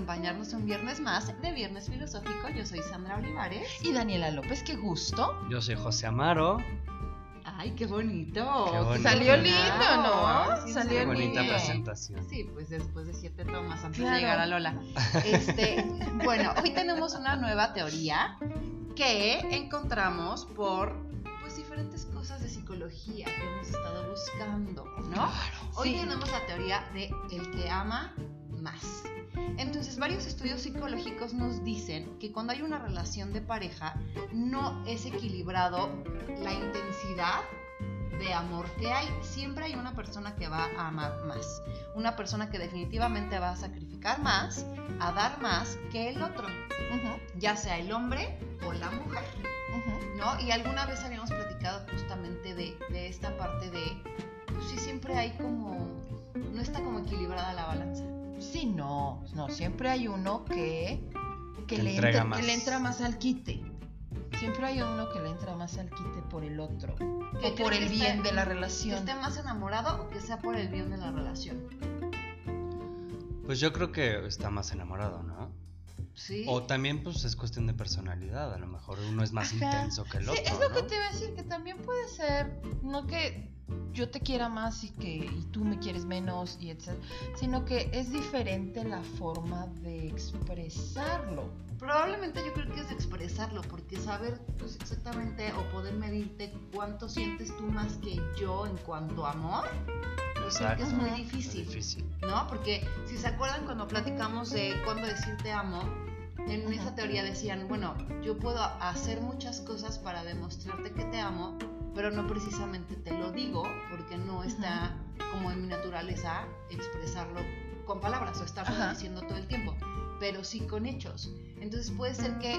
acompañarnos un viernes más de Viernes Filosófico. Yo soy Sandra Olivares. Y Daniela López, qué gusto. Yo soy José Amaro. ¡Ay, qué bonito! Qué bonito. Salió lindo, ¿no? Sí, salió lindo. Qué bonita presentación. Sí, pues después de 7 tomas antes de llegar a Lola. Bueno, hoy tenemos una nueva teoría que encontramos por diferentes cosas de psicología que hemos estado buscando, ¿no? Claro, hoy tenemos la teoría de el que ama más. Entonces, varios estudios psicológicos nos dicen que cuando hay una relación de pareja no es equilibrado la intensidad de amor que hay. Siempre hay una persona que va a amar más, una persona que definitivamente va a sacrificar más, a dar más que el otro, ya sea el hombre o la mujer, ¿no? Y alguna vez habíamos platicado justamente de esta parte de, pues sí, siempre hay como, no está como equilibrada la balanza. Sí, no, siempre hay uno que le entra más al quite. Siempre hay uno que le entra más al quite por el otro, o por el bien de la relación. Que esté más enamorado o que sea por el bien de la relación. Pues yo creo que está más enamorado, ¿no? Sí. O también pues es cuestión de personalidad, a lo mejor uno es más intenso que el otro. Sí, es lo que te iba a decir, que también puede ser, no que yo te quiera más y tú me quieres menos y etcétera, sino que es diferente la forma de expresarlo. Probablemente yo creo que es expresarlo, porque saber pues exactamente o poder medirte cuánto sientes tú más que yo en cuanto a amor. Exacto. Es muy difícil, ¿no? Porque si se acuerdan cuando platicamos de cuándo decir te amo, en esa teoría decían, bueno, yo puedo hacer muchas cosas para demostrarte que te amo, pero no precisamente te lo digo porque no está como en mi naturaleza expresarlo con palabras o estarlo diciendo todo el tiempo, pero sí con hechos. Entonces puede ser que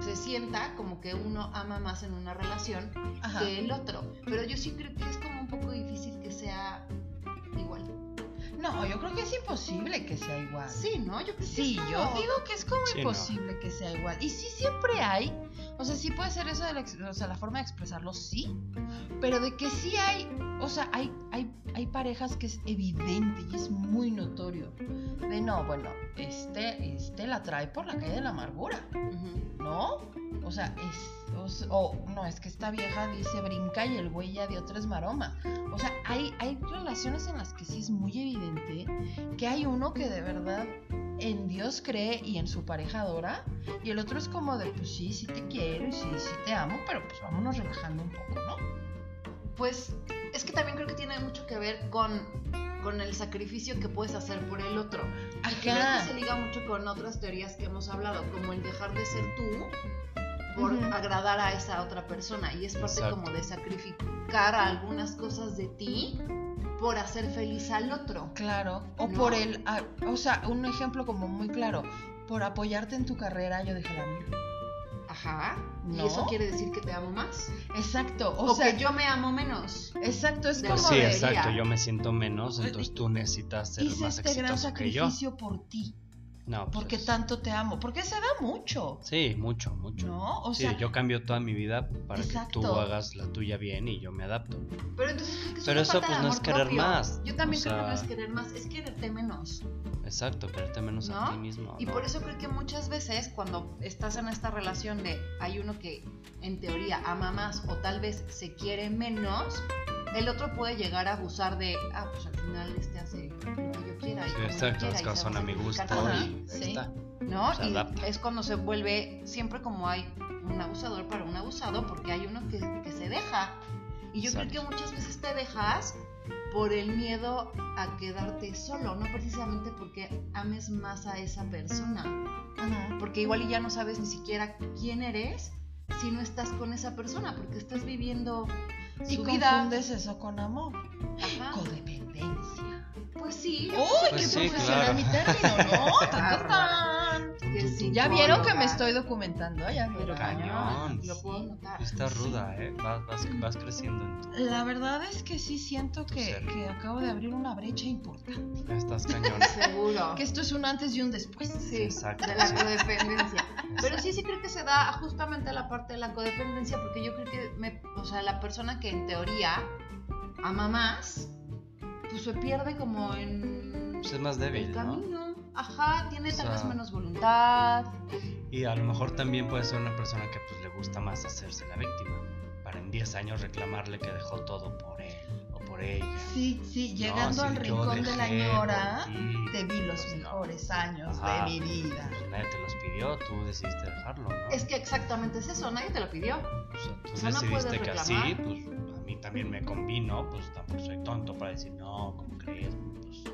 se sienta como que uno ama más en una relación que el otro, pero yo sí creo que es como un poco difícil que sea igual. No, yo creo que es imposible que sea igual. Sí, ¿no? Yo creo que sí, yo digo que es como imposible que sea igual. Y sí, siempre hay, o sea, sí puede ser eso, la forma de expresarlo, sí, pero de que sí hay, o sea, hay parejas que es evidente y es muy notorio. De no, bueno, este la trae por la calle de la amargura, ¿no? O sea, no, es que esta vieja dice brinca y el güey ya de otras maromas. O sea, hay relaciones en las que sí es muy evidente que hay uno que de verdad en Dios cree y en su pareja adora, y el otro es como de, pues sí, sí te quiero y sí, sí te amo, pero pues vámonos relajando un poco, ¿no? Pues es que también creo que tiene mucho que ver con el sacrificio que puedes hacer por el otro. Y creo que se liga mucho con otras teorías que hemos hablado, como el dejar de ser tú por agradar a esa otra persona, y es parte como de sacrificar algunas cosas de ti por hacer feliz al otro. Claro, o ¿no? Por el, o sea, un ejemplo como muy claro, por apoyarte en tu carrera yo dejé la mía. Ajá, ¿no? Y eso quiere decir que te amo más. Exacto, o sea, que yo me amo menos. Exacto, es como sí, exacto, yo me siento menos, entonces tú necesitas ser más exitoso que yo. Hice este gran sacrificio por ti. No, pues porque tanto te amo, porque se da mucho. Sí, mucho. ¿No? O sea, sí, yo cambio toda mi vida para que tú hagas la tuya bien y yo me adapto. Pero entonces creo que es una falta de amor propio. Pero eso pues no es querer más. Yo también creo que no es querer más, es quererte menos. Exacto, quererte menos, ¿no? A ti mismo. Y por eso creo que muchas veces cuando estás en esta relación de hay uno que en teoría ama más o tal vez se quiere menos, el otro puede llegar a abusar de, pues al final hace lo que yo quiera. Sí, exacto, las cosas son a mi gusto. Y está, ¿no? Y es cuando se vuelve, siempre como hay un abusador para un abusado, porque hay uno que se deja. Y yo creo que muchas veces te dejas por el miedo a quedarte solo, no precisamente porque ames más a esa persona. Porque igual y ya no sabes ni siquiera quién eres si no estás con esa persona, porque estás viviendo... Y confundes eso con amor. Codependencia. Pues sí. Uy, pues qué profesional mi término, ¿no? Sí, ya vieron que me estoy documentando. Ya vieron. Cañón. Lo puedo notar. Está ruda, ¿eh? Vas creciendo. La verdad es que sí siento que acabo de abrir una brecha importante. Estás cañón. Seguro. Que esto es un antes y un después. Sí, exacto. De la codependencia. Pero sí creo que se da justamente la parte de la codependencia, porque yo creo que la persona que en teoría ama más, pues se pierde como en... Pues es más débil, el camino, ¿no? Ajá, tiene tal vez menos voluntad. Y a lo mejor también puede ser una persona que pues le gusta más hacerse la víctima, para en 10 años reclamarle que dejó todo por él o por ella. Sí, sí, llegando al rincón de la ñora, te vi los mejores años de mi vida. Pues nadie te los pidió, tú decidiste dejarlo, ¿no? Es que exactamente es eso, nadie te lo pidió. O sea, tú decidiste que así, pues a mí también me convino, pues tampoco soy tonto para decir, no, ¿cómo crees? Pues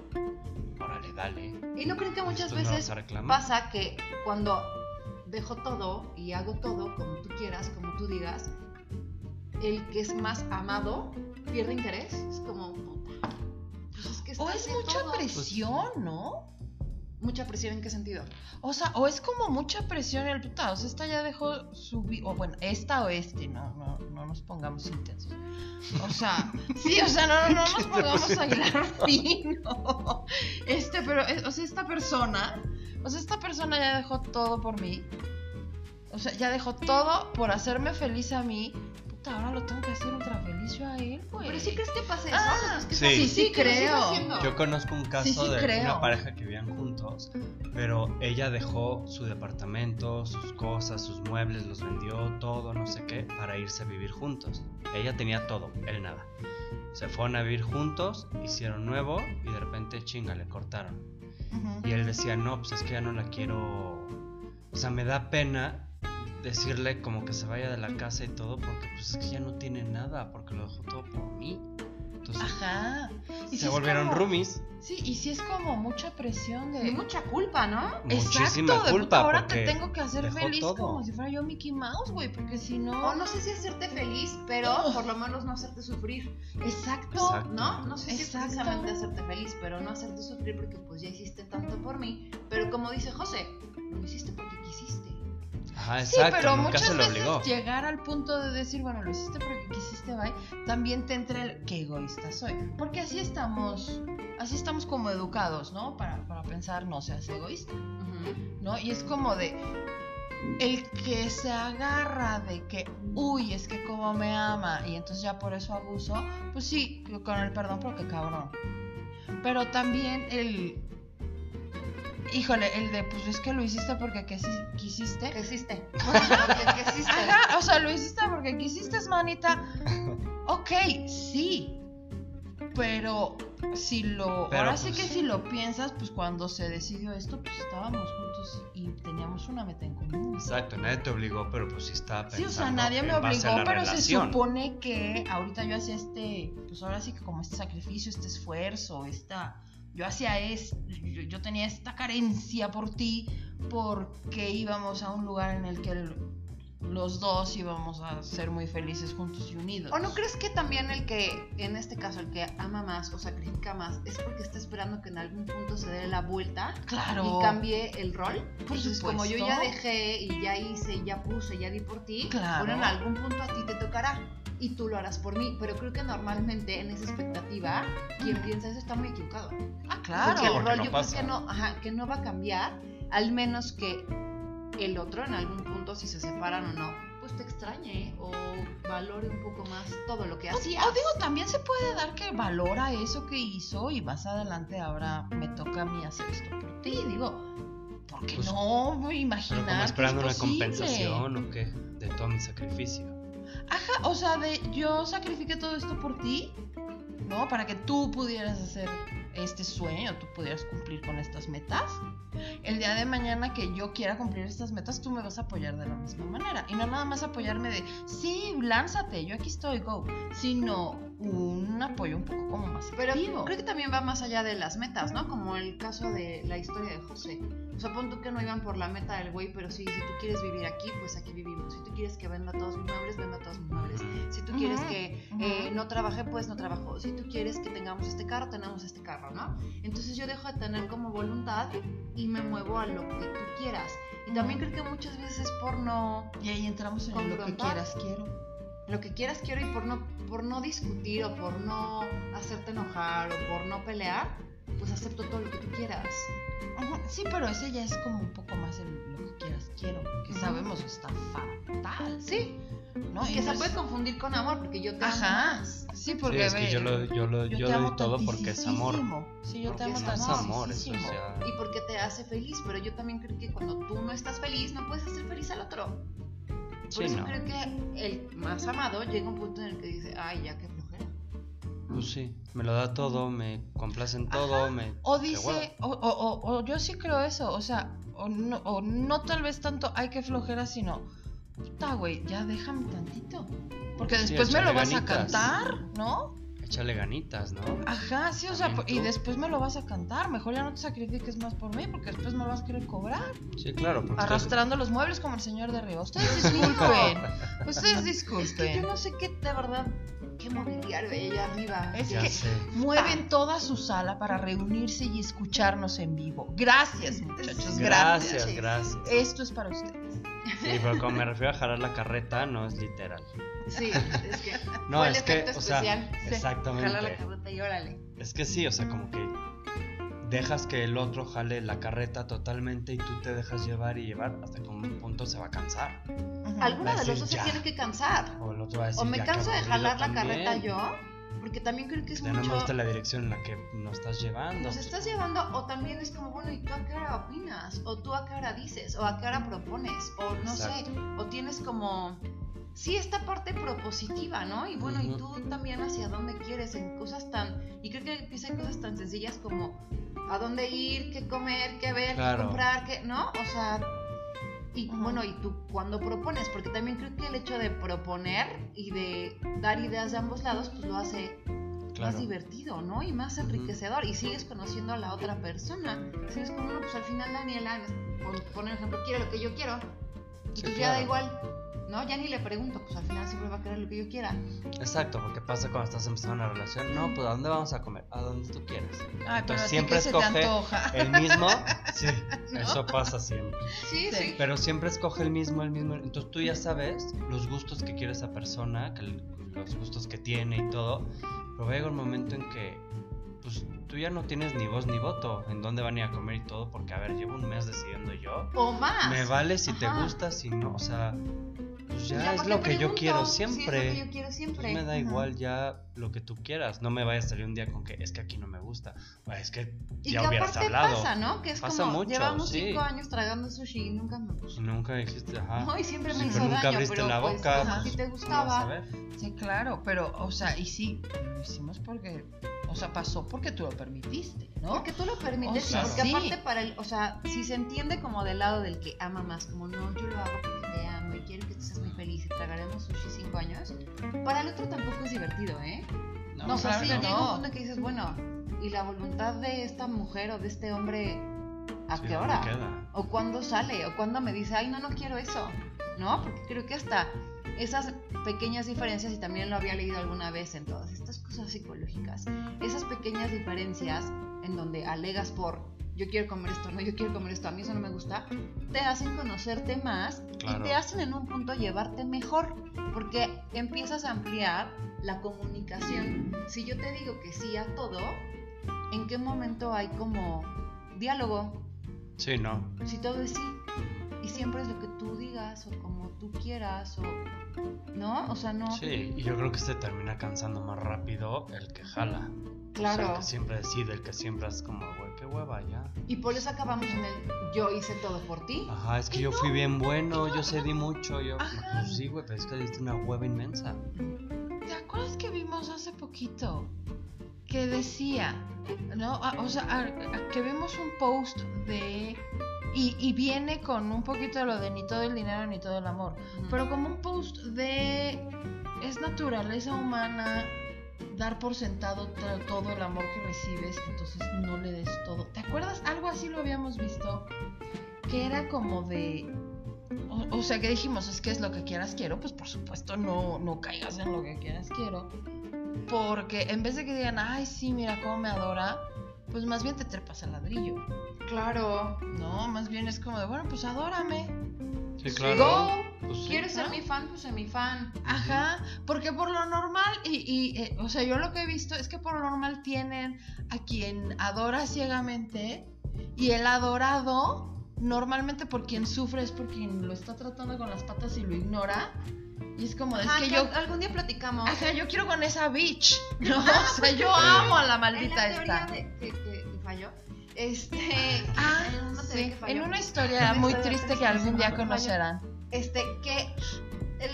órale, dale. ¿Y no creen que muchas veces pasa que cuando dejo todo y hago todo como tú quieras, como tú digas, el que es más amado pierde interés? Es como, puta, pues es que o es mucha todo. Presión, ¿no? ¿Mucha presión en qué sentido? O sea, o es como mucha presión el puta, o sea, esta ya dejó su vida, o bueno, esta o este, no nos pongamos intensos. O sea, sí, o sea, no nos pongamos a hilar fino. Pero, o sea, esta persona ya dejó todo por mí. O sea, ya dejó todo por hacerme feliz a mí. Puta, ahora lo tengo que hacer otra feliz yo a él, güey. Pero sí crees que pasa eso. Sí, creo. Yo conozco un caso de una pareja que vivían juntos, pero ella dejó su departamento, sus cosas, sus muebles, los vendió todo, no sé qué, para irse a vivir juntos. Ella tenía todo, él nada. Se fueron a vivir juntos, hicieron nuevo y de repente, chinga, le cortaron. Uh-huh. Y él decía, no, pues es que ya no la quiero. O sea, me da pena decirle como que se vaya de la casa y todo, porque pues es que ya no tiene nada, porque lo dejó todo por mí. Entonces, ajá. ¿Y se volvieron como roomies? Sí, y sí es como mucha presión de... Y mucha culpa, ¿no? Muchísima exacto, culpa. Ahora te tengo que hacer feliz todo, como si fuera yo Mickey Mouse, güey, porque si no... O no sé si hacerte feliz, pero por lo menos no hacerte sufrir. Exacto. ¿No? No sé si es precisamente hacerte feliz, pero no hacerte sufrir, porque pues ya hiciste tanto por mí. Pero como dice José, lo hiciste porque quisiste. Ajá, sí, exacto, pero muchas veces llegar al punto de decir, bueno, lo hiciste porque quisiste, bye, también te entra el qué egoísta soy, porque así estamos como educados, ¿no? Para pensar, no seas egoísta, ¿no? Y es como de el que se agarra de que, uy, es que como me ama y entonces ya por eso abuso, pues sí, con el perdón, porque cabrón. Pero también el... Híjole, el de, pues es que lo hiciste porque quisiste. Porque quisiste. Ajá, o sea, lo hiciste porque quisiste, manita. Ok, sí. Pero ahora pues, sí que si lo piensas, pues cuando se decidió esto, pues estábamos juntos y teníamos una meta en común. Exacto, nadie te obligó, pero pues sí estaba pensando. Sí, o sea, nadie me obligó, pero relación. Se supone que ahorita yo hacía pues ahora sí que como este sacrificio, este esfuerzo, yo hacía yo tenía esta carencia por ti, porque íbamos a un lugar en el que los dos íbamos a ser muy felices juntos y unidos. ¿O no crees que también el que, en este caso, el que ama más o sacrifica más, es porque está esperando que en algún punto se dé la vuelta? Claro. Y cambie el rol. Por supuesto. Como yo ya dejé y ya hice, ya puse, ya di por ti, claro. Bueno, en algún punto a ti te tocará y tú lo harás por mí, pero creo que normalmente en esa expectativa quien piensa eso está muy equivocado. Ah, claro. Porque el rol no yo pasa. Creo que no va a cambiar, al menos que el otro en algún punto, si se separan o no, pues te extrañe o valore un poco más todo lo que hacías. O digo, también se puede dar que valora eso que hizo y más adelante ahora me toca a mí hacer esto por ti, digo... Porque pues, no voy a imaginar. Pero como esperando una compensación o qué, de todo mi sacrificio. Ajá, o sea, de yo sacrifiqué todo esto por ti, ¿no? Para que tú pudieras hacer este sueño, tú pudieras cumplir con estas metas. El día de mañana que yo quiera cumplir estas metas, tú me vas a apoyar de la misma manera. Y no nada más apoyarme de, sí, lánzate, yo aquí estoy, go. Sino un apoyo un poco como más activo. Pero creo que también va más allá de las metas, ¿no? Como el caso de la historia de José. O sea, pon tú que no iban por la meta del güey, pero sí, si tú quieres vivir aquí, pues aquí vivimos. Si tú quieres que venda todos mis muebles, venda todos mis muebles. Si tú quieres que no trabaje, pues no trabajo. Si tú quieres que tengamos este carro, tenemos este carro, ¿no? Entonces yo dejo de tener como voluntad y me muevo a lo que tú quieras. Y también creo que muchas veces es por no... Y ahí entramos en lo que quieras, quiero. Lo que quieras quiero y por no discutir o por no hacerte enojar o por no pelear, pues acepto todo lo que tú quieras. Ajá. Sí, pero ese ya es como un poco más lo que quieras quiero, que sabemos que está fatal. Sí, ¿no? Y que se puede confundir con amor, porque yo te amo más. Sí, Sí, porque sí, es que yo lo doy todo porque es amor. Sí, yo te amo tantísimo. Y porque te hace feliz, pero yo también creo que cuando tú no estás feliz, no puedes hacer feliz al otro. Por eso creo que el más amado llega a un punto en el que dice, ay, ya que flojera. Pues sí, me lo da todo, me complace en todo, me... O dice, o yo sí creo eso, o sea, o no tal vez tanto hay que flojera, sino, puta güey, ya déjame tantito. Porque después sí, me lo vas ganitas. A cantar, ¿no? Échale ganitas, ¿no? Ajá, sí, o sea, tú. Y después me lo vas a cantar. Mejor ya no te sacrifiques más por mí, porque después me lo vas a querer cobrar. Sí, claro. Arrastrando los muebles como el señor de arriba. Ustedes disculpen. Ustedes disculpen. Es que yo no sé qué, de verdad, qué mobiliario hay allá arriba. Es ya que sé. Mueven toda su sala para reunirse y escucharnos en vivo. Gracias, muchachos. Gracias. Esto es para ustedes. Sí, pero cuando me refiero a jalar la carreta, no es literal. Sí, es que no, fue el efecto especial. O sea, sí, exactamente. Jala la carreta y órale. Es que sí, o sea, como que dejas que el otro jale la carreta totalmente y tú te dejas llevar y llevar hasta que un punto se va a cansar. Alguno de los dos se tiene que cansar. O el otro va a decir, o me canso de jalar la carreta yo, porque también creo que es mucho. Ya no me gusta la dirección en la que nos estás llevando. Nos estás llevando, o también es como, bueno, ¿y tú a qué hora opinas? ¿O tú a qué hora dices? ¿O a qué hora propones? O no sé, o tienes como... Sí, esta parte propositiva, ¿no? Y bueno, y tú también hacia dónde quieres, en cosas tan... Y creo que empieza en cosas tan sencillas como a dónde ir, qué comer, qué ver, qué comprar, qué... ¿No? O sea... Y bueno, y tú cuando propones, porque también creo que el hecho de proponer y de dar ideas de ambos lados, pues lo hace más divertido, ¿no? Y más enriquecedor. Y sigues conociendo a la otra persona. Sigues como, bueno, pues al final Daniela, por poner ejemplo, quiere lo que yo quiero. Y sí, pues ya da igual, ¿no? Ya ni le pregunto, pues al final siempre va a querer lo que yo quiera. Exacto, porque pasa cuando estás empezando una relación. No, pues ¿a dónde vamos a comer? A donde tú quieras. Ay, entonces siempre escoge el mismo. Sí, ¿no? Eso pasa siempre. Sí. Pero siempre escoge el mismo. Entonces tú ya sabes los gustos que quiere esa persona, los gustos que tiene y todo. Pero llega un momento en que pues tú ya no tienes ni voz ni voto en dónde van a ir a comer y todo, porque a ver, llevo un mes decidiendo yo. O más. Me vale si te gusta, si no, o sea, pues ya es lo que yo quiero siempre. Pues me da igual ya lo que tú quieras. No me vayas a salir un día con que es que aquí no me gusta. Es que ya hubieras hablado. Pasa, ¿no? Que es pasa como mucho, llevamos 5 años tragando sushi y nunca me gustó. Nunca dijiste, No, y siempre me hizo daño. Nunca abriste pero la boca. Pues, si te gustaba. Sí, claro, pero, o sea, y sí, lo hicimos porque... O sea, pasó porque tú lo permitiste, ¿no? Porque tú lo permites, o sea, porque aparte para el... O sea, si se entiende como del lado del que ama más, como no, yo lo hago porque te amo y quiero que tú seas muy feliz y tragaremos sushi 5 años, para el otro tampoco es divertido, ¿eh? No, o sea, claro, sí, llega un punto en que dices, bueno, ¿y la voluntad de esta mujer o de este hombre a qué hora? ¿O cuándo sale? ¿O cuándo me dice, ay, no quiero eso? ¿No? Porque creo que hasta... Esas pequeñas diferencias, y también lo había leído alguna vez en todas estas cosas psicológicas, esas pequeñas diferencias en donde alegas por yo quiero comer esto, no, yo quiero comer esto, a mí eso no me gusta, te hacen conocerte más y te hacen en un punto llevarte mejor, porque empiezas a ampliar la comunicación. Si yo te digo que sí a todo, ¿en qué momento hay como diálogo? Sí, no. Si todo es sí, y siempre es lo que tú digas o como tú quieras o... ¿No? O sea, no... Sí, y yo creo que se termina cansando más rápido el que jala. Claro. O sea, el que siempre decide, el que siempre es como, güey, qué hueva, ya. Y por eso acabamos en el yo hice todo por ti. Ajá, es que yo fui bien bueno, yo cedí mucho, yo... Pues sí, güey, pero es que diste una hueva inmensa. ¿Te acuerdas que vimos hace poquito que decía, ¿no? O sea, que vimos un post de... Y viene con un poquito de lo de ni todo el dinero ni todo el amor, pero como un post de es naturaleza humana dar por sentado todo el amor que recibes, entonces no le des todo. ¿Te acuerdas? Algo así lo habíamos visto, que era como de... O sea, que dijimos, es que es lo que quieras quiero, pues por supuesto no caigas en lo que quieras quiero, porque en vez de que digan, ay sí, mira cómo me adora, pues más bien te trepas al ladrillo. Claro. No, más bien es como de, bueno, pues adórame. Sí, claro. Pues, ¿quieres ser mi fan? Pues ser mi fan. Ajá, porque por lo normal, y o sea, yo lo que he visto es que por lo normal tienen a quien adora ciegamente, y el adorado, normalmente por quien sufre es por quien lo está tratando con las patas y lo ignora, Y es como, ajá, es que yo... Algún día platicamos. Ajá, yo quiero con esa bitch, ¿no? O sea, yo amo a la maldita esta. ¿Que falló? En una historia muy triste que algún día conocerán.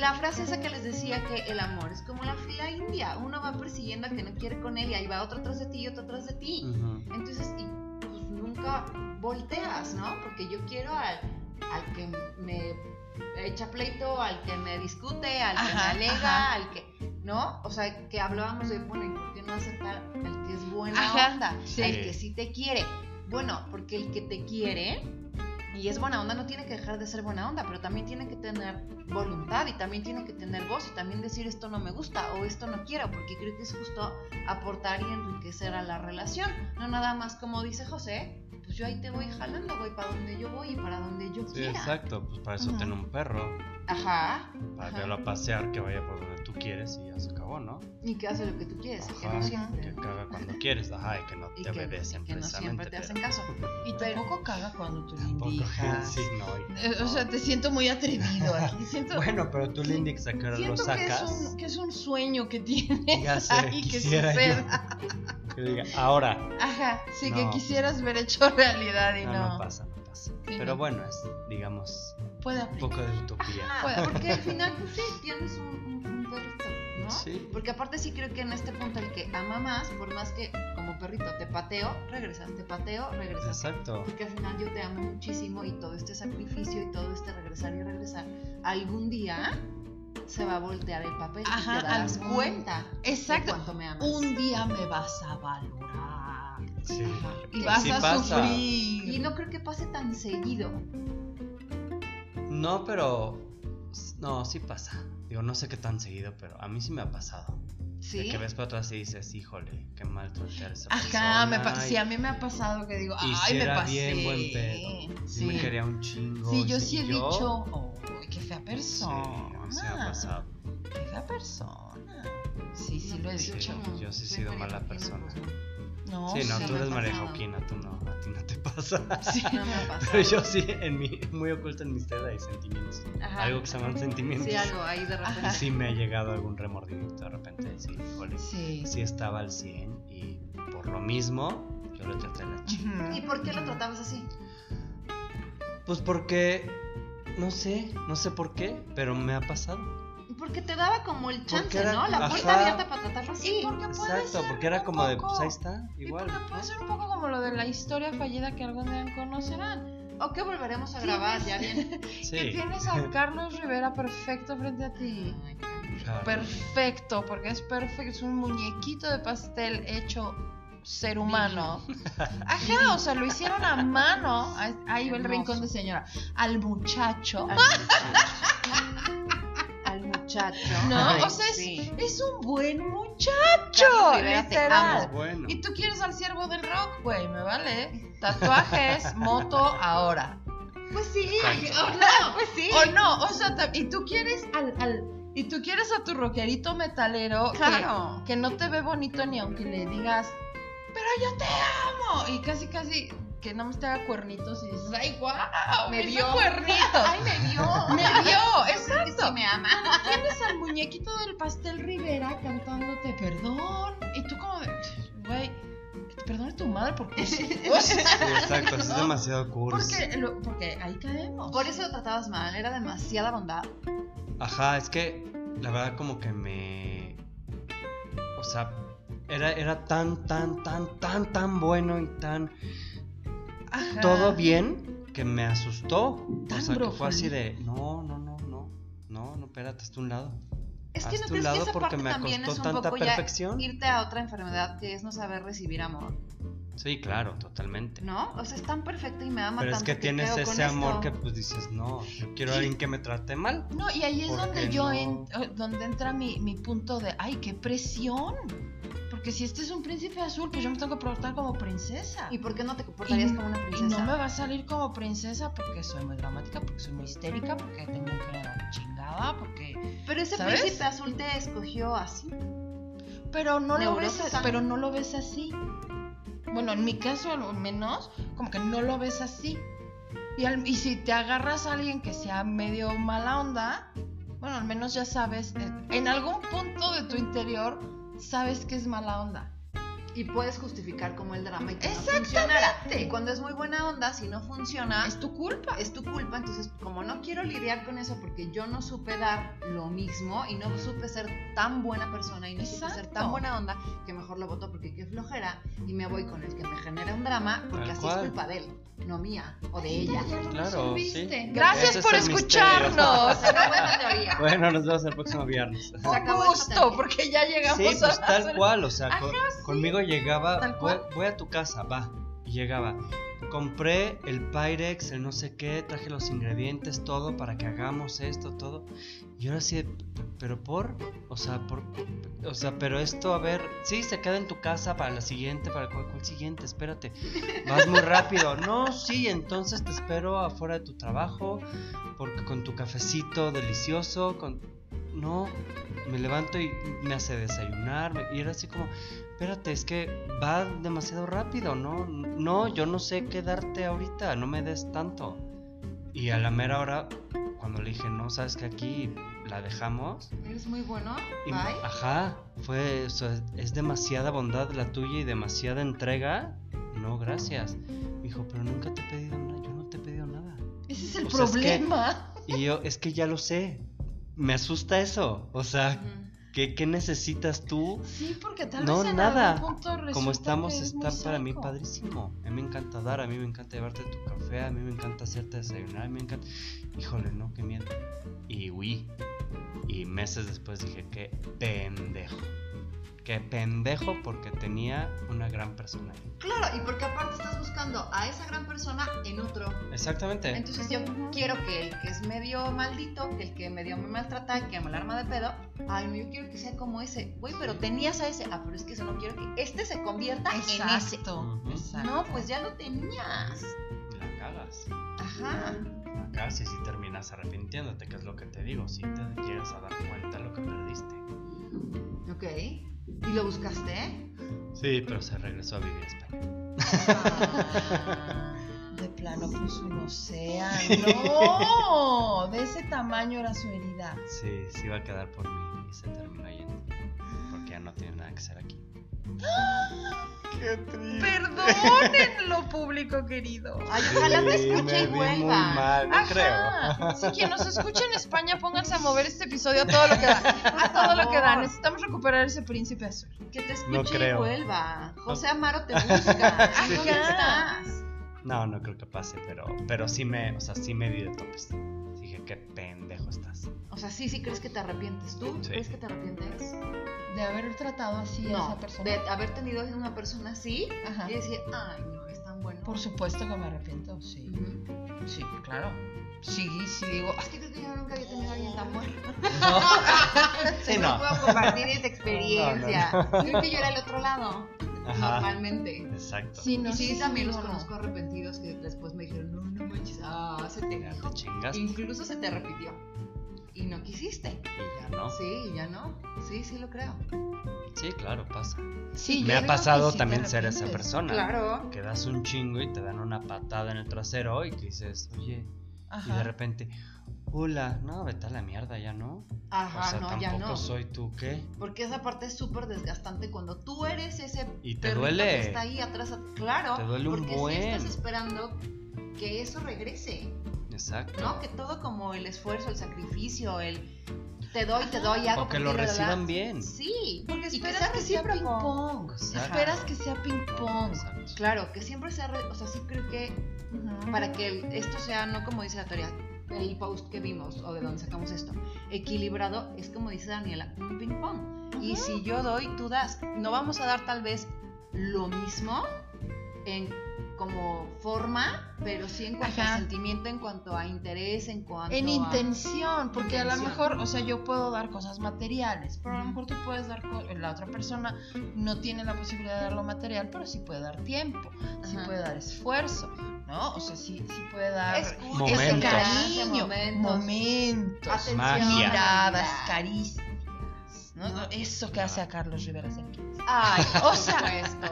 La frase esa que les decía, que el amor es como la fila india. Uno va persiguiendo a quien no quiere con él y ahí va otro tras de ti y otro tras de ti. Uh-huh. Entonces, y pues nunca volteas, ¿no? Porque yo quiero al que me echa pleito, al que me discute, al que me alega, al que... ¿No? O sea, que hablábamos de, bueno, ¿y por qué no aceptar al que es buena onda? Sí. Al que sí te quiere. Bueno, porque el que te quiere... y es buena onda, no tiene que dejar de ser buena onda, pero también tiene que tener voluntad y también tiene que tener voz y también decir esto no me gusta o esto no quiero, porque creo que es justo aportar y enriquecer a la relación, no nada más como dice José, pues yo ahí te voy jalando, voy para donde yo voy y para donde yo quiera. Sí, exacto, pues para eso tengo un perro. Ajá. Para llevarlo a pasear, que vaya por donde tú quieres y ya se acabó, ¿no? Y que hace lo que tú quieres, que no siempre. Que caga cuando quieres, y que no te obedecen precisamente. Que no siempre te hacen caso. Y tampoco caga cuando tú le indicas. Sí, no. O sea, te siento muy atrevido aquí. Bueno, pero tú le indicas a que ahora lo sacas. Siento que es un sueño que tienes. Ya sé, quisiera yo. Que diga, ahora. Ajá, sí, no, que quisieras ver hecho realidad y no. No pasa. Sí, pero bueno, es, digamos... un poco de utopía. Ajá, porque al final pues sí, tienes un perrito, ¿no? Sí. Porque aparte sí creo que en este punto el que ama más, por más que como perrito te pateo, regresas. Exacto. Porque al final yo te amo muchísimo y todo este sacrificio y todo este regresar y regresar, algún día se va a voltear el papel y te darás cuenta. Exacto. De cuánto me amas. Un día me vas a valorar. Sí. Y vas a sufrir. Y no creo que pase tan seguido. No, pero... no, sí pasa. Digo, no sé qué tan seguido, pero a mí sí me ha pasado. ¿Sí? De que ves para atrás y dices, híjole, qué mal tratar a esa persona. Sí, a mí me ha pasado que digo, ay, me pasé. Bien, buen pedo. Sí. Me quería un chingo. Sí, yo sí he dicho, uy, qué fea persona. Sí, me ha pasado. Qué fea persona. Sí, sí, lo he dicho. Yo sí he sido mala persona. No, sí, no, tú eres María Joaquina, tú no, a ti no te pasa. Sí, no me ha pasado. Pero yo sí, muy oculta en mi historia hay sentimientos. Ajá. Algo que se llaman sentimientos. Sí, algo ahí de repente. Sí me ha llegado algún remordimiento de repente. Sí, jole, sí estaba al 100 y por lo mismo yo lo traté a la chica. ¿Y por qué lo tratabas así? Pues porque, no sé por qué, pero me ha pasado. Porque te daba como el chance, era, ¿no? La puerta abierta para tratarlo así. Exacto, porque era como de, pues ahí está, igual. Y porque puede ser un poco como lo de la historia fallida que algún día conocerán. O que volveremos a grabar, ya bien. Sí. Que tienes a Carlos Rivera perfecto frente a ti. Claro. Perfecto, porque es perfecto, es un muñequito de pastel hecho ser humano. Ajá, o sea, lo hicieron a mano. Ahí va el rincón de señora. Al muchacho. No, ay, o sea, es un buen muchacho, literal. Bueno. Y tú quieres al ciervo del rock, güey, me vale. Tatuajes, moto, ahora. Pues sí, o no, pues sí. O no, o sea, y tú quieres y tú quieres a tu rockerito metalero, claro, que no te ve bonito ni aunque le digas, pero yo te amo. Y casi que nada más te haga cuernitos y dices, ay, guau, me vio cuernitos. Ay, me vio, exacto. Sí me ama. Tienes al muñequito del pastel Rivera cantándote perdón. Y tú como, güey, perdón a tu madre porque... sí, exacto, ¿no? Es demasiado cursi. Porque ahí caemos. Por eso lo tratabas mal, era demasiada bondad. Ajá, es que la verdad como que me... o sea, era tan bueno y tan... ajá. Todo bien, que me asustó. O sea, que fue así de no, espérate, hasta un lado. Es que no crees que esa parte también es un poco ya irte a otra enfermedad, que es no saber recibir amor. Sí, claro, totalmente. ¿No? O sea, es tan perfecto y me ama tanto. Pero es que tienes ese amor que pues dices, no, yo quiero a alguien que me trate mal. No, y ahí es donde donde entra mi punto de, ay, qué presión. Porque si este es un príncipe azul, pues yo me tengo que portar como princesa. ¿Y por qué no te comportarías como una princesa? Y no me va a salir como princesa porque soy muy dramática, porque soy muy histérica, porque tengo un género chingada, porque... pero ese príncipe azul te escogió así. Pero no lo ves así. Bueno, en mi caso al menos, como que no lo ves así. Y si te agarras a alguien que sea medio mala onda, bueno, al menos ya sabes, en algún punto de tu interior sabes que es mala onda. Y puedes justificar como el drama y que no funcionara. Y cuando es muy buena onda, si no funciona, es tu culpa. Es tu culpa. Entonces, como no quiero lidiar con eso porque yo no supe dar lo mismo y no supe ser tan buena persona y no supe ser tan buena onda, que mejor lo voto porque qué flojera y me voy con el que me genera un drama porque así es culpa de él, no mía o de ella. Claro, sí. Gracias por escucharnos. Bueno, nos vemos el próximo viernes. Un gusto, porque ya llegamos a... Sí, pues tal cual, o sea, conmigo llegaba, voy a tu casa, va, y llegaba, compré el Pyrex, el no sé qué, traje los ingredientes, todo, para que hagamos esto, todo, y ahora sí, pero pero esto, a ver, sí, se queda en tu casa para la siguiente, para el siguiente, espérate, vas muy rápido, no, sí, entonces te espero afuera de tu trabajo, porque con tu cafecito delicioso, no, me levanto y me hace desayunar, y era así como... Espérate, es que va demasiado rápido, ¿no? No, yo no sé qué darte ahorita, no me des tanto. Y a la mera hora, cuando le dije, no, sabes que aquí la dejamos. Eres muy bueno, bye. Ajá, fue, o sea, es demasiada bondad la tuya y demasiada entrega. No, gracias. Me dijo, pero nunca te he pedido nada, yo no te he pedido nada. Ese es el problema. Es que, y yo, es que ya lo sé, me asusta eso, o sea... Uh-huh. ¿Qué necesitas tú? Sí, porque tal vez en algún punto resulta como estamos, que es está muy para mí padrísimo. A mí me encanta dar, a mí me encanta llevarte tu café, a mí me encanta hacerte desayunar, a mí me encanta... Híjole, no, qué miedo. Y meses después dije, qué pendejo, porque tenía una gran persona ahí. Claro, y porque aparte estás buscando a esa gran persona en otro. Exactamente. Entonces yo quiero que el que es medio maldito, que el que medio me maltrata, que me la arma de pedo, ay, no, yo quiero que sea como ese. Güey, pero tenías a ese. Ah, pero es que eso no quiero que este se convierta en ese. Exacto. No, pues ya lo tenías. La cagas. Ajá. La cagas y si terminas arrepintiéndote, que es lo que te digo, si te llegas a dar cuenta de lo que perdiste. Ok. ¿Y lo buscaste? Sí, pero se regresó a vivir a España. Ah, de plano puso un océano. Sí. ¡No! De ese tamaño era su herida. Sí, se iba a quedar por mí y se terminó yendo. Porque ya no tiene nada que hacer aquí. ¡Qué triste! Perdónenlo, público querido. Ay, ojalá me escuche y vuelva. Mal, creo. Así que nos escuche en España, pónganse a mover este episodio a todo lo que da. A todo lo que da. Necesitamos recuperar ese príncipe azul. Que te escuche y vuelva. José Amaro te busca. Sí. ¿Dónde estás? No creo que pase, pero sí me di de topes. Dije, qué pendejo estás. O sea, sí crees que te arrepientes. ¿Tú crees que te arrepientes? De haber tratado así a esa persona. De haber tenido a una persona así. Ajá. Y decir, ay, no, es tan bueno. Por supuesto que me arrepiento, sí. Uh-huh. Sí, claro. Sí, digo. Es que creo que yo nunca había tenido a alguien tan bueno. No. Sí, no puedo compartir esa experiencia. No. Creo que yo era el otro lado. Ajá. Normalmente. Exacto. Sí, no, y sí, también los conozco arrepentidos que después me dijeron, no manches, se te dijo. Te incluso se te repitió. Y no quisiste. Y ya no. Sí, ya no. Sí, sí lo creo. Sí, claro, pasa. Sí, me ha pasado también ser esa persona. Claro. Que das un chingo y te dan una patada en el trasero y que dices, oye, ajá. Y de repente, hola, no, vete a la mierda, ya no. Ajá, o sea, no, ya no. Tampoco soy tú, ¿qué? Porque esa parte es súper desgastante cuando tú eres ese. Y te duele. Que está ahí atrás, claro. Te duele un buen. Porque si estás esperando que eso regrese. Exacto. No, que todo como el esfuerzo, el sacrificio, el te doy algo. O que lo reciban bien. Sí, porque esperas que sea ping pong. Esperas que sea ping pong. Claro, que siempre sea, o sea, sí creo que para que esto sea, no como dice la teoría, el post que vimos o de donde sacamos esto, equilibrado, es como dice Daniela, un ping pong. Y si yo doy, tú das. No vamos a dar tal vez lo mismo en como forma, pero sí en cuanto a sentimiento, en cuanto a interés, en cuanto a... En intención, porque a lo mejor, o sea, yo puedo dar cosas materiales, pero a lo mejor tú puedes dar... La otra persona no tiene la posibilidad de dar lo material, pero sí puede dar tiempo, sí puede dar esfuerzo, ¿no? O sea, sí puede dar... ese cariño, momentos, miradas, caricias. No, eso que hace a Carlos Rivera. Ay, o sea,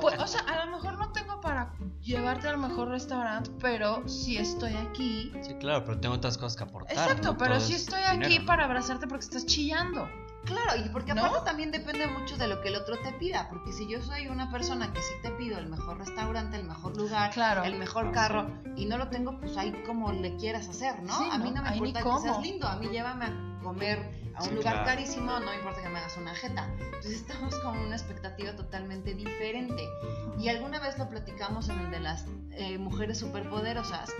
pues, o sea, a lo mejor no tengo para llevarte al mejor restaurante, pero sí estoy aquí. Sí, claro, pero tengo otras cosas que aportar. Exacto, ¿no? Pero sí estoy aquí dinero, ¿no? Para abrazarte porque estás chillando. Claro, y porque aparte también depende mucho de lo que el otro te pida, porque si yo soy una persona que sí te pido el mejor restaurante, el mejor lugar, claro, el mejor carro, y no lo tengo, pues ahí como le quieras hacer, ¿no? Sí, a mí no me importa que seas lindo, a mí llévame a comer a un lugar carísimo, no me importa que me hagas una jeta. Entonces estamos con una expectativa totalmente diferente. Y alguna vez lo platicamos en el de las mujeres superpoderosas,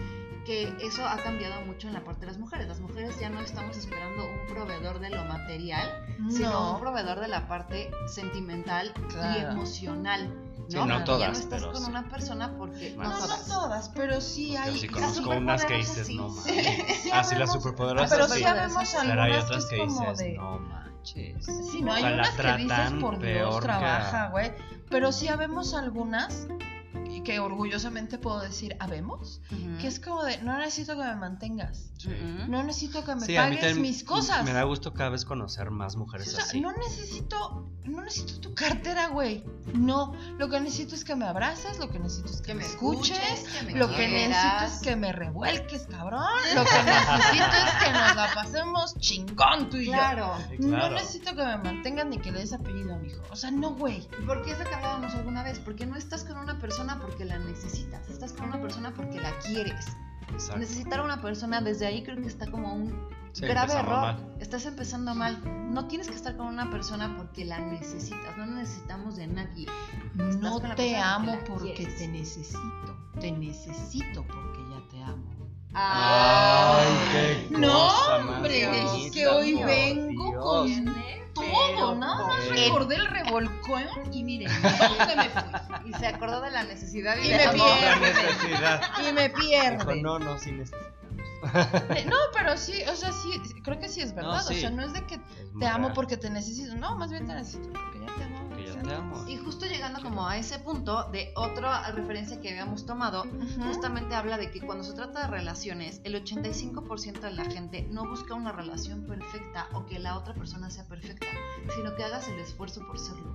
que eso ha cambiado mucho en la parte de las mujeres. Las mujeres ya no estamos esperando un proveedor de lo material, sino un proveedor de la parte sentimental y emocional. No, sí, no todas, ya no estás con una persona porque no todas, pero sí hay. Yo sí conozco unas que dices no manches. Así las superpoderosas, pero sí sabemos algunas otras que dices no manches. Sí, no, hay unas que dices por Dios trabaja, güey. Pero sí sabemos algunas y que orgullosamente puedo decir habemos, que es como de no necesito que me mantengas, no necesito que me pagues mis cosas. Me da gusto cada vez conocer más mujeres así. No necesito tu cartera, güey. No, lo que necesito es que me abraces, lo que necesito es que me escuches, que me lo quieras. Que necesito es que me revuelques, cabrón. Lo que necesito es que nos la pasemos chingón tú y yo. Sí, claro. No necesito que me mantengas ni que le des apellido a mi hijo. O sea, no, güey. ¿Por qué es lo que hablábamos alguna vez? Porque no estás con una persona porque la necesitas, estás con una persona porque la quieres. Exacto. Necesitar a una persona, desde ahí creo que está como un grave error. Mal. Estás empezando mal. No tienes que estar con una persona porque la necesitas. No necesitamos de nadie. No te amo porque te necesito. Te necesito porque ya te amo. ¡Ay, qué cosa! No, hombre, es que hoy vengo con todo, nada más recordé el revolcón y miren, ¿dónde me fui? Y se acordó de la necesidad y me pierde. Y me pierde. No, sí necesitamos. No, pero sí, o sea, sí, creo que sí es verdad. No, sí. O sea, no es de que te amo porque te necesito. No, más bien te necesito porque ya te amo. Que ya te amo. Y justo llegando como a ese punto de otra referencia que habíamos tomado, justamente habla de que cuando se trata de relaciones, el 85% de la gente no busca una relación perfecta o que la otra persona sea perfecta, sino que hagas el esfuerzo por serlo.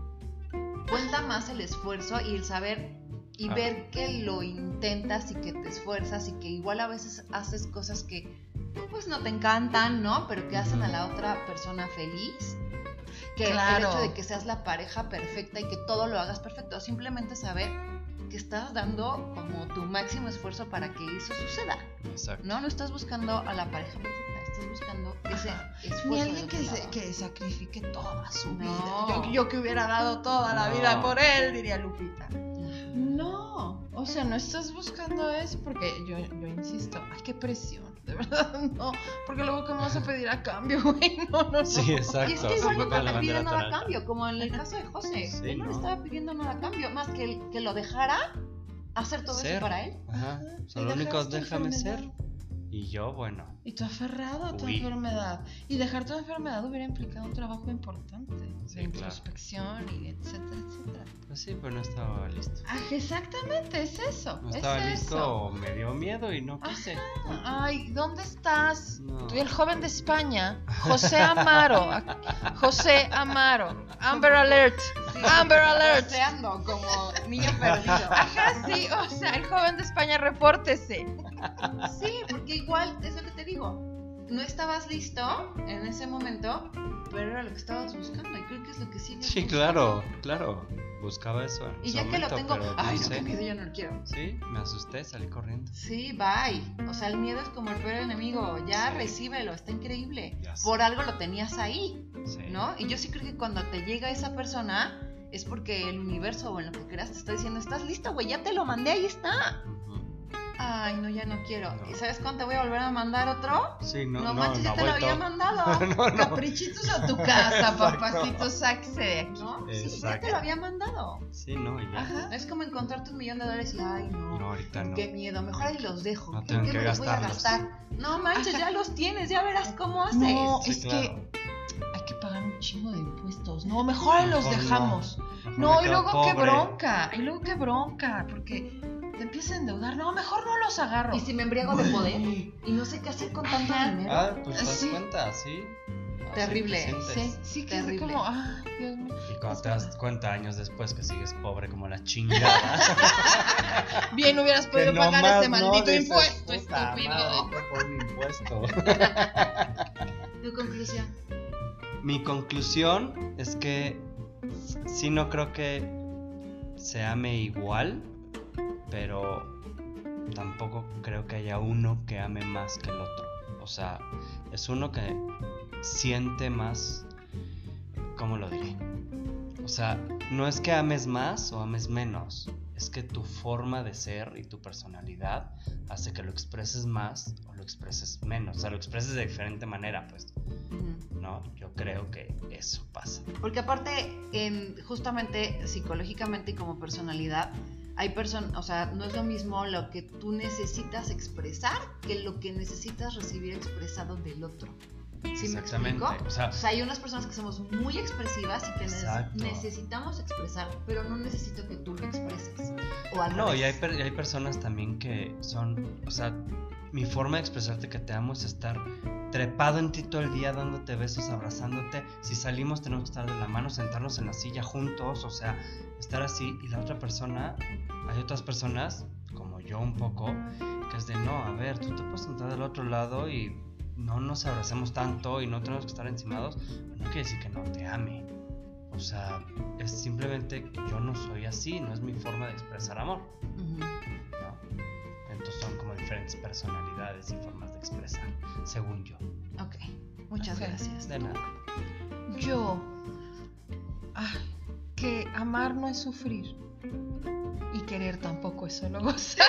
Cuenta más el esfuerzo y el saber y ver que lo intentas y que te esfuerzas y que igual a veces haces cosas que pues no te encantan, ¿no? Pero que hacen a la otra persona feliz. Que el hecho de que seas la pareja perfecta y que todo lo hagas perfecto, simplemente saber que estás dando como tu máximo esfuerzo para que eso suceda. Exacto. No estás buscando a la pareja perfecta, estás buscando ese esfuerzo. Ni alguien que sacrifique toda su vida. Yo que hubiera dado toda la vida por él, diría Lupita. No, o sea, no estás buscando eso porque yo insisto, ay, qué presión, de verdad, no, porque luego ¿qué me vas a pedir a cambio, güey? No. Sí, exacto. Y es que igual nunca te pide nada a cambio, como en el caso de José, él no le estaba pidiendo nada a cambio, más que el que lo dejara hacer todo eso para él. Ajá, o sea, lo único es déjame ser. Y yo, bueno. Y tú aferrado a tu enfermedad. Y dejar tu enfermedad hubiera implicado un trabajo importante. Sí, de introspección y etcétera, etcétera. Pues sí, pero no estaba listo. Ah, exactamente, es eso. No estaba listo, me dio miedo y no quise. Ajá. Ay, ¿dónde estás? No. Tú, el joven de España, José Amaro. José Amaro. Amber Alert. Sí, Amber Alert. Paseando como niño perdido. Ajá, sí, o sea, el joven de España, repórtese. Sí, porque igual, es lo que te digo, no estabas listo en ese momento, pero era lo que estabas buscando y creo que es lo que sigue. Sí, claro, buscaba eso. Y ya momento, que lo tengo, ay, no, qué miedo, yo no lo quiero. Sí, me asusté, salí corriendo. Sí, bye. O sea, el miedo es como el peor enemigo, ya recíbelo, está increíble. Por algo lo tenías ahí, ¿no? Y yo sí creo que cuando te llega esa persona es porque el universo o en lo que creas te está diciendo, estás listo, güey, ya te lo mandé, ahí está. Ay, no, ya no quiero. ¿Y sabes cuándo te voy a volver a mandar otro? Sí, no manches, ya te lo había mandado. Caprichitos a tu casa, papacitos, accede aquí. ¿No? Sí, ya te lo había mandado. Sí, no, ya. Ajá. Es como encontrarte $1,000,000 y, ay, no, ahorita no. Qué miedo, mejor ahí los dejo. No, ¿qué me los voy a gastar? No manches, ya los tienes, ya verás cómo haces. No, es que hay que pagar un chingo de impuestos. No, mejor los dejamos. No, y luego qué bronca. Porque te empiezas a endeudar, no, mejor no los agarro. Y si me embriago de poder y no sé qué hacer con tanto dinero. Ah, pues te das cuenta, sí. terrible. Sí, sí, que terrible. Es como, ah, Dios mío. Y cuando te das cuenta años después que sigues pobre como la chingada. Bien hubieras podido no pagar este maldito impuesto, estúpido. ¿Tu conclusión? Mi conclusión es que sí, no creo que se ame igual, pero tampoco creo que haya uno que ame más que el otro. O sea, es uno que siente más, ¿cómo lo diré? O sea, no es que ames más o ames menos, es que tu forma de ser y tu personalidad hace que lo expreses más o lo expreses menos, o sea, lo expreses de diferente manera, pues, ¿no? Yo creo que eso pasa. Porque aparte, justamente psicológicamente y como personalidad, hay personas, o sea, no es lo mismo lo que tú necesitas expresar que lo que necesitas recibir expresado del otro. ¿Sí exactamente, me explico? O sea, hay unas personas que somos muy expresivas y que necesitamos expresar, pero no necesito que tú lo expreses. O al revés. Y hay personas también que son, o sea, mi forma de expresarte que te amo es estar trepado en ti todo el día, dándote besos, abrazándote. Si salimos tenemos que estar de la mano, sentarnos en la silla juntos, o sea, estar así. Y la otra persona, hay otras personas, como yo un poco, que es de no, a ver, tú te puedes sentar del otro lado y no nos abracemos tanto y no tenemos que estar encimados. No quiere decir que no te ame. O sea, es simplemente que yo no soy así, no es mi forma de expresar amor. ¿No? Entonces son como diferentes personalidades y formas de expresar, según yo. Ok, muchas gracias. De nada. Yo, que amar no es sufrir y querer tampoco es solo gozar.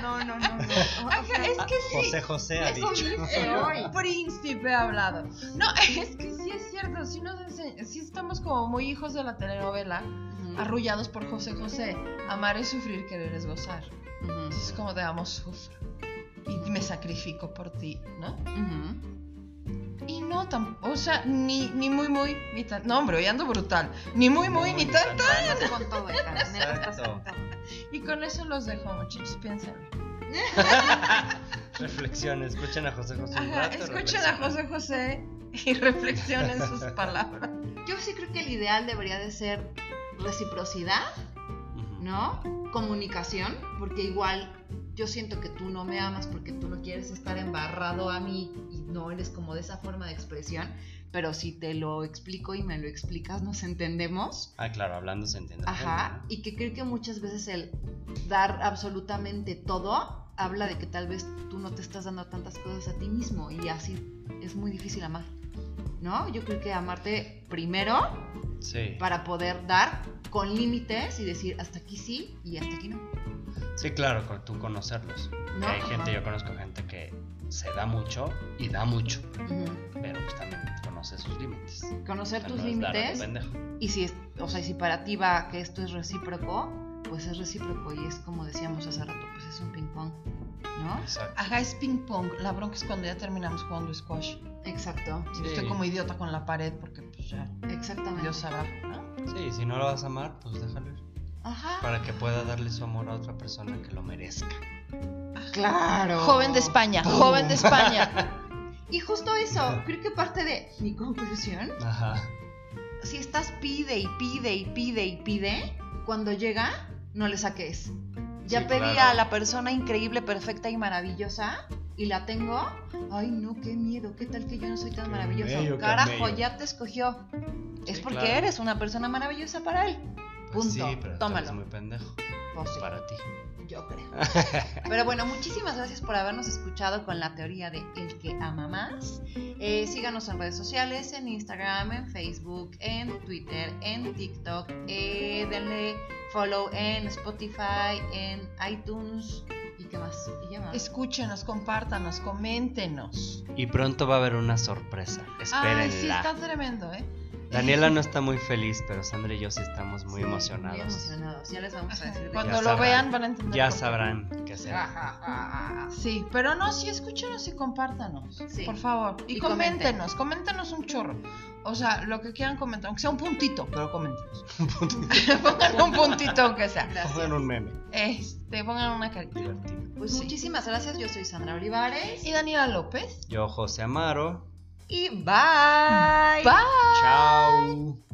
No. Ajá, es que sí. José José ha dicho. El príncipe ha hablado. No, es que sí es cierto. Sí estamos como muy hijos de la telenovela, arrullados por José José. Amar es sufrir, querer es gozar. Entonces es como te amo, sufro y me sacrifico por ti, ¿no? Y no tampoco, o sea, ni muy muy ni tan. No, hombre, hoy ando brutal. Ni muy muy ni tan tan. Con todo y con eso los dejo, muchachos, piénsenlo. Reflexiones, escuchen a José José un rato, escuchen a José José y reflexionen sus palabras. Yo sí creo que el ideal debería de ser reciprocidad, ¿no? Comunicación, porque igual yo siento que tú no me amas porque tú no quieres estar embarrado a mí y no eres como de esa forma de expresión, pero si te lo explico y me lo explicas, nos entendemos. Ah, claro, hablando se entiende. Ajá, y que creo que muchas veces el dar absolutamente todo habla de que tal vez tú no te estás dando tantas cosas a ti mismo y así es muy difícil amar, ¿no? Yo creo que amarte primero, sí, para poder dar con límites y decir hasta aquí sí y hasta aquí no. Sí, claro, tú conocerlos. No, hay gente, yo conozco gente que se da mucho y da mucho, pero pues también conocer sus límites. Conocer tus límites. Y si, o sea, si para ti va que esto es recíproco, pues es recíproco y es como decíamos hace rato, pues es un ping-pong, ¿no? Exacto. Ajá, es ping-pong. La bronca es cuando ya terminamos jugando squash. Exacto. Sí. Estoy como idiota con la pared porque pues ya. Exactamente. Dios sabrá, ¿no? Sí, si no lo vas a amar, pues déjalo ir. Ajá. Para que pueda darle su amor a otra persona que lo merezca. Claro. Joven de España, ¡pum! Joven de España. Y justo eso, creo que parte de mi conclusión. Ajá. Si estás pide, cuando llega, no le saques. Ya sí, pedí a la persona increíble, perfecta y maravillosa y la tengo. Ay, no, qué miedo, qué tal que yo no soy tan maravillosa. Carajo, ya te escogió. Sí, es porque eres una persona maravillosa para él. Pues punto. Sí, pero tómalo. Eres muy pendejo. Pues sí. Para ti. Yo creo. Pero bueno, muchísimas gracias por habernos escuchado con la teoría de El que ama más. Síganos en redes sociales, en Instagram, en Facebook, en Twitter, en TikTok. Denle follow en Spotify, en iTunes. ¿Y qué más? Escúchenos, compártanos, coméntenos. Y pronto va a haber una sorpresa. Espérenla. Ay, sí, está tremendo, ¿eh? Daniela no está muy feliz, pero Sandra y yo sí estamos muy emocionados. Muy emocionados, ya les vamos a decir. Cuando lo vean van a entender. Ya sabrán qué hacer. Sí, pero no, sí, escúchenos y compártanos, sí, por favor. Y coméntenos, coméntenos un chorro. O sea, lo que quieran comentar, aunque sea un puntito, pero coméntenos. Un puntito. Pongan un puntito, aunque sea. Pongan un meme. Pongan una carita. Divertido. Pues sí. Muchísimas gracias, yo soy Sandra Olivares. Y Daniela López. Yo, José Amaro. Y bye. Bye. Chao.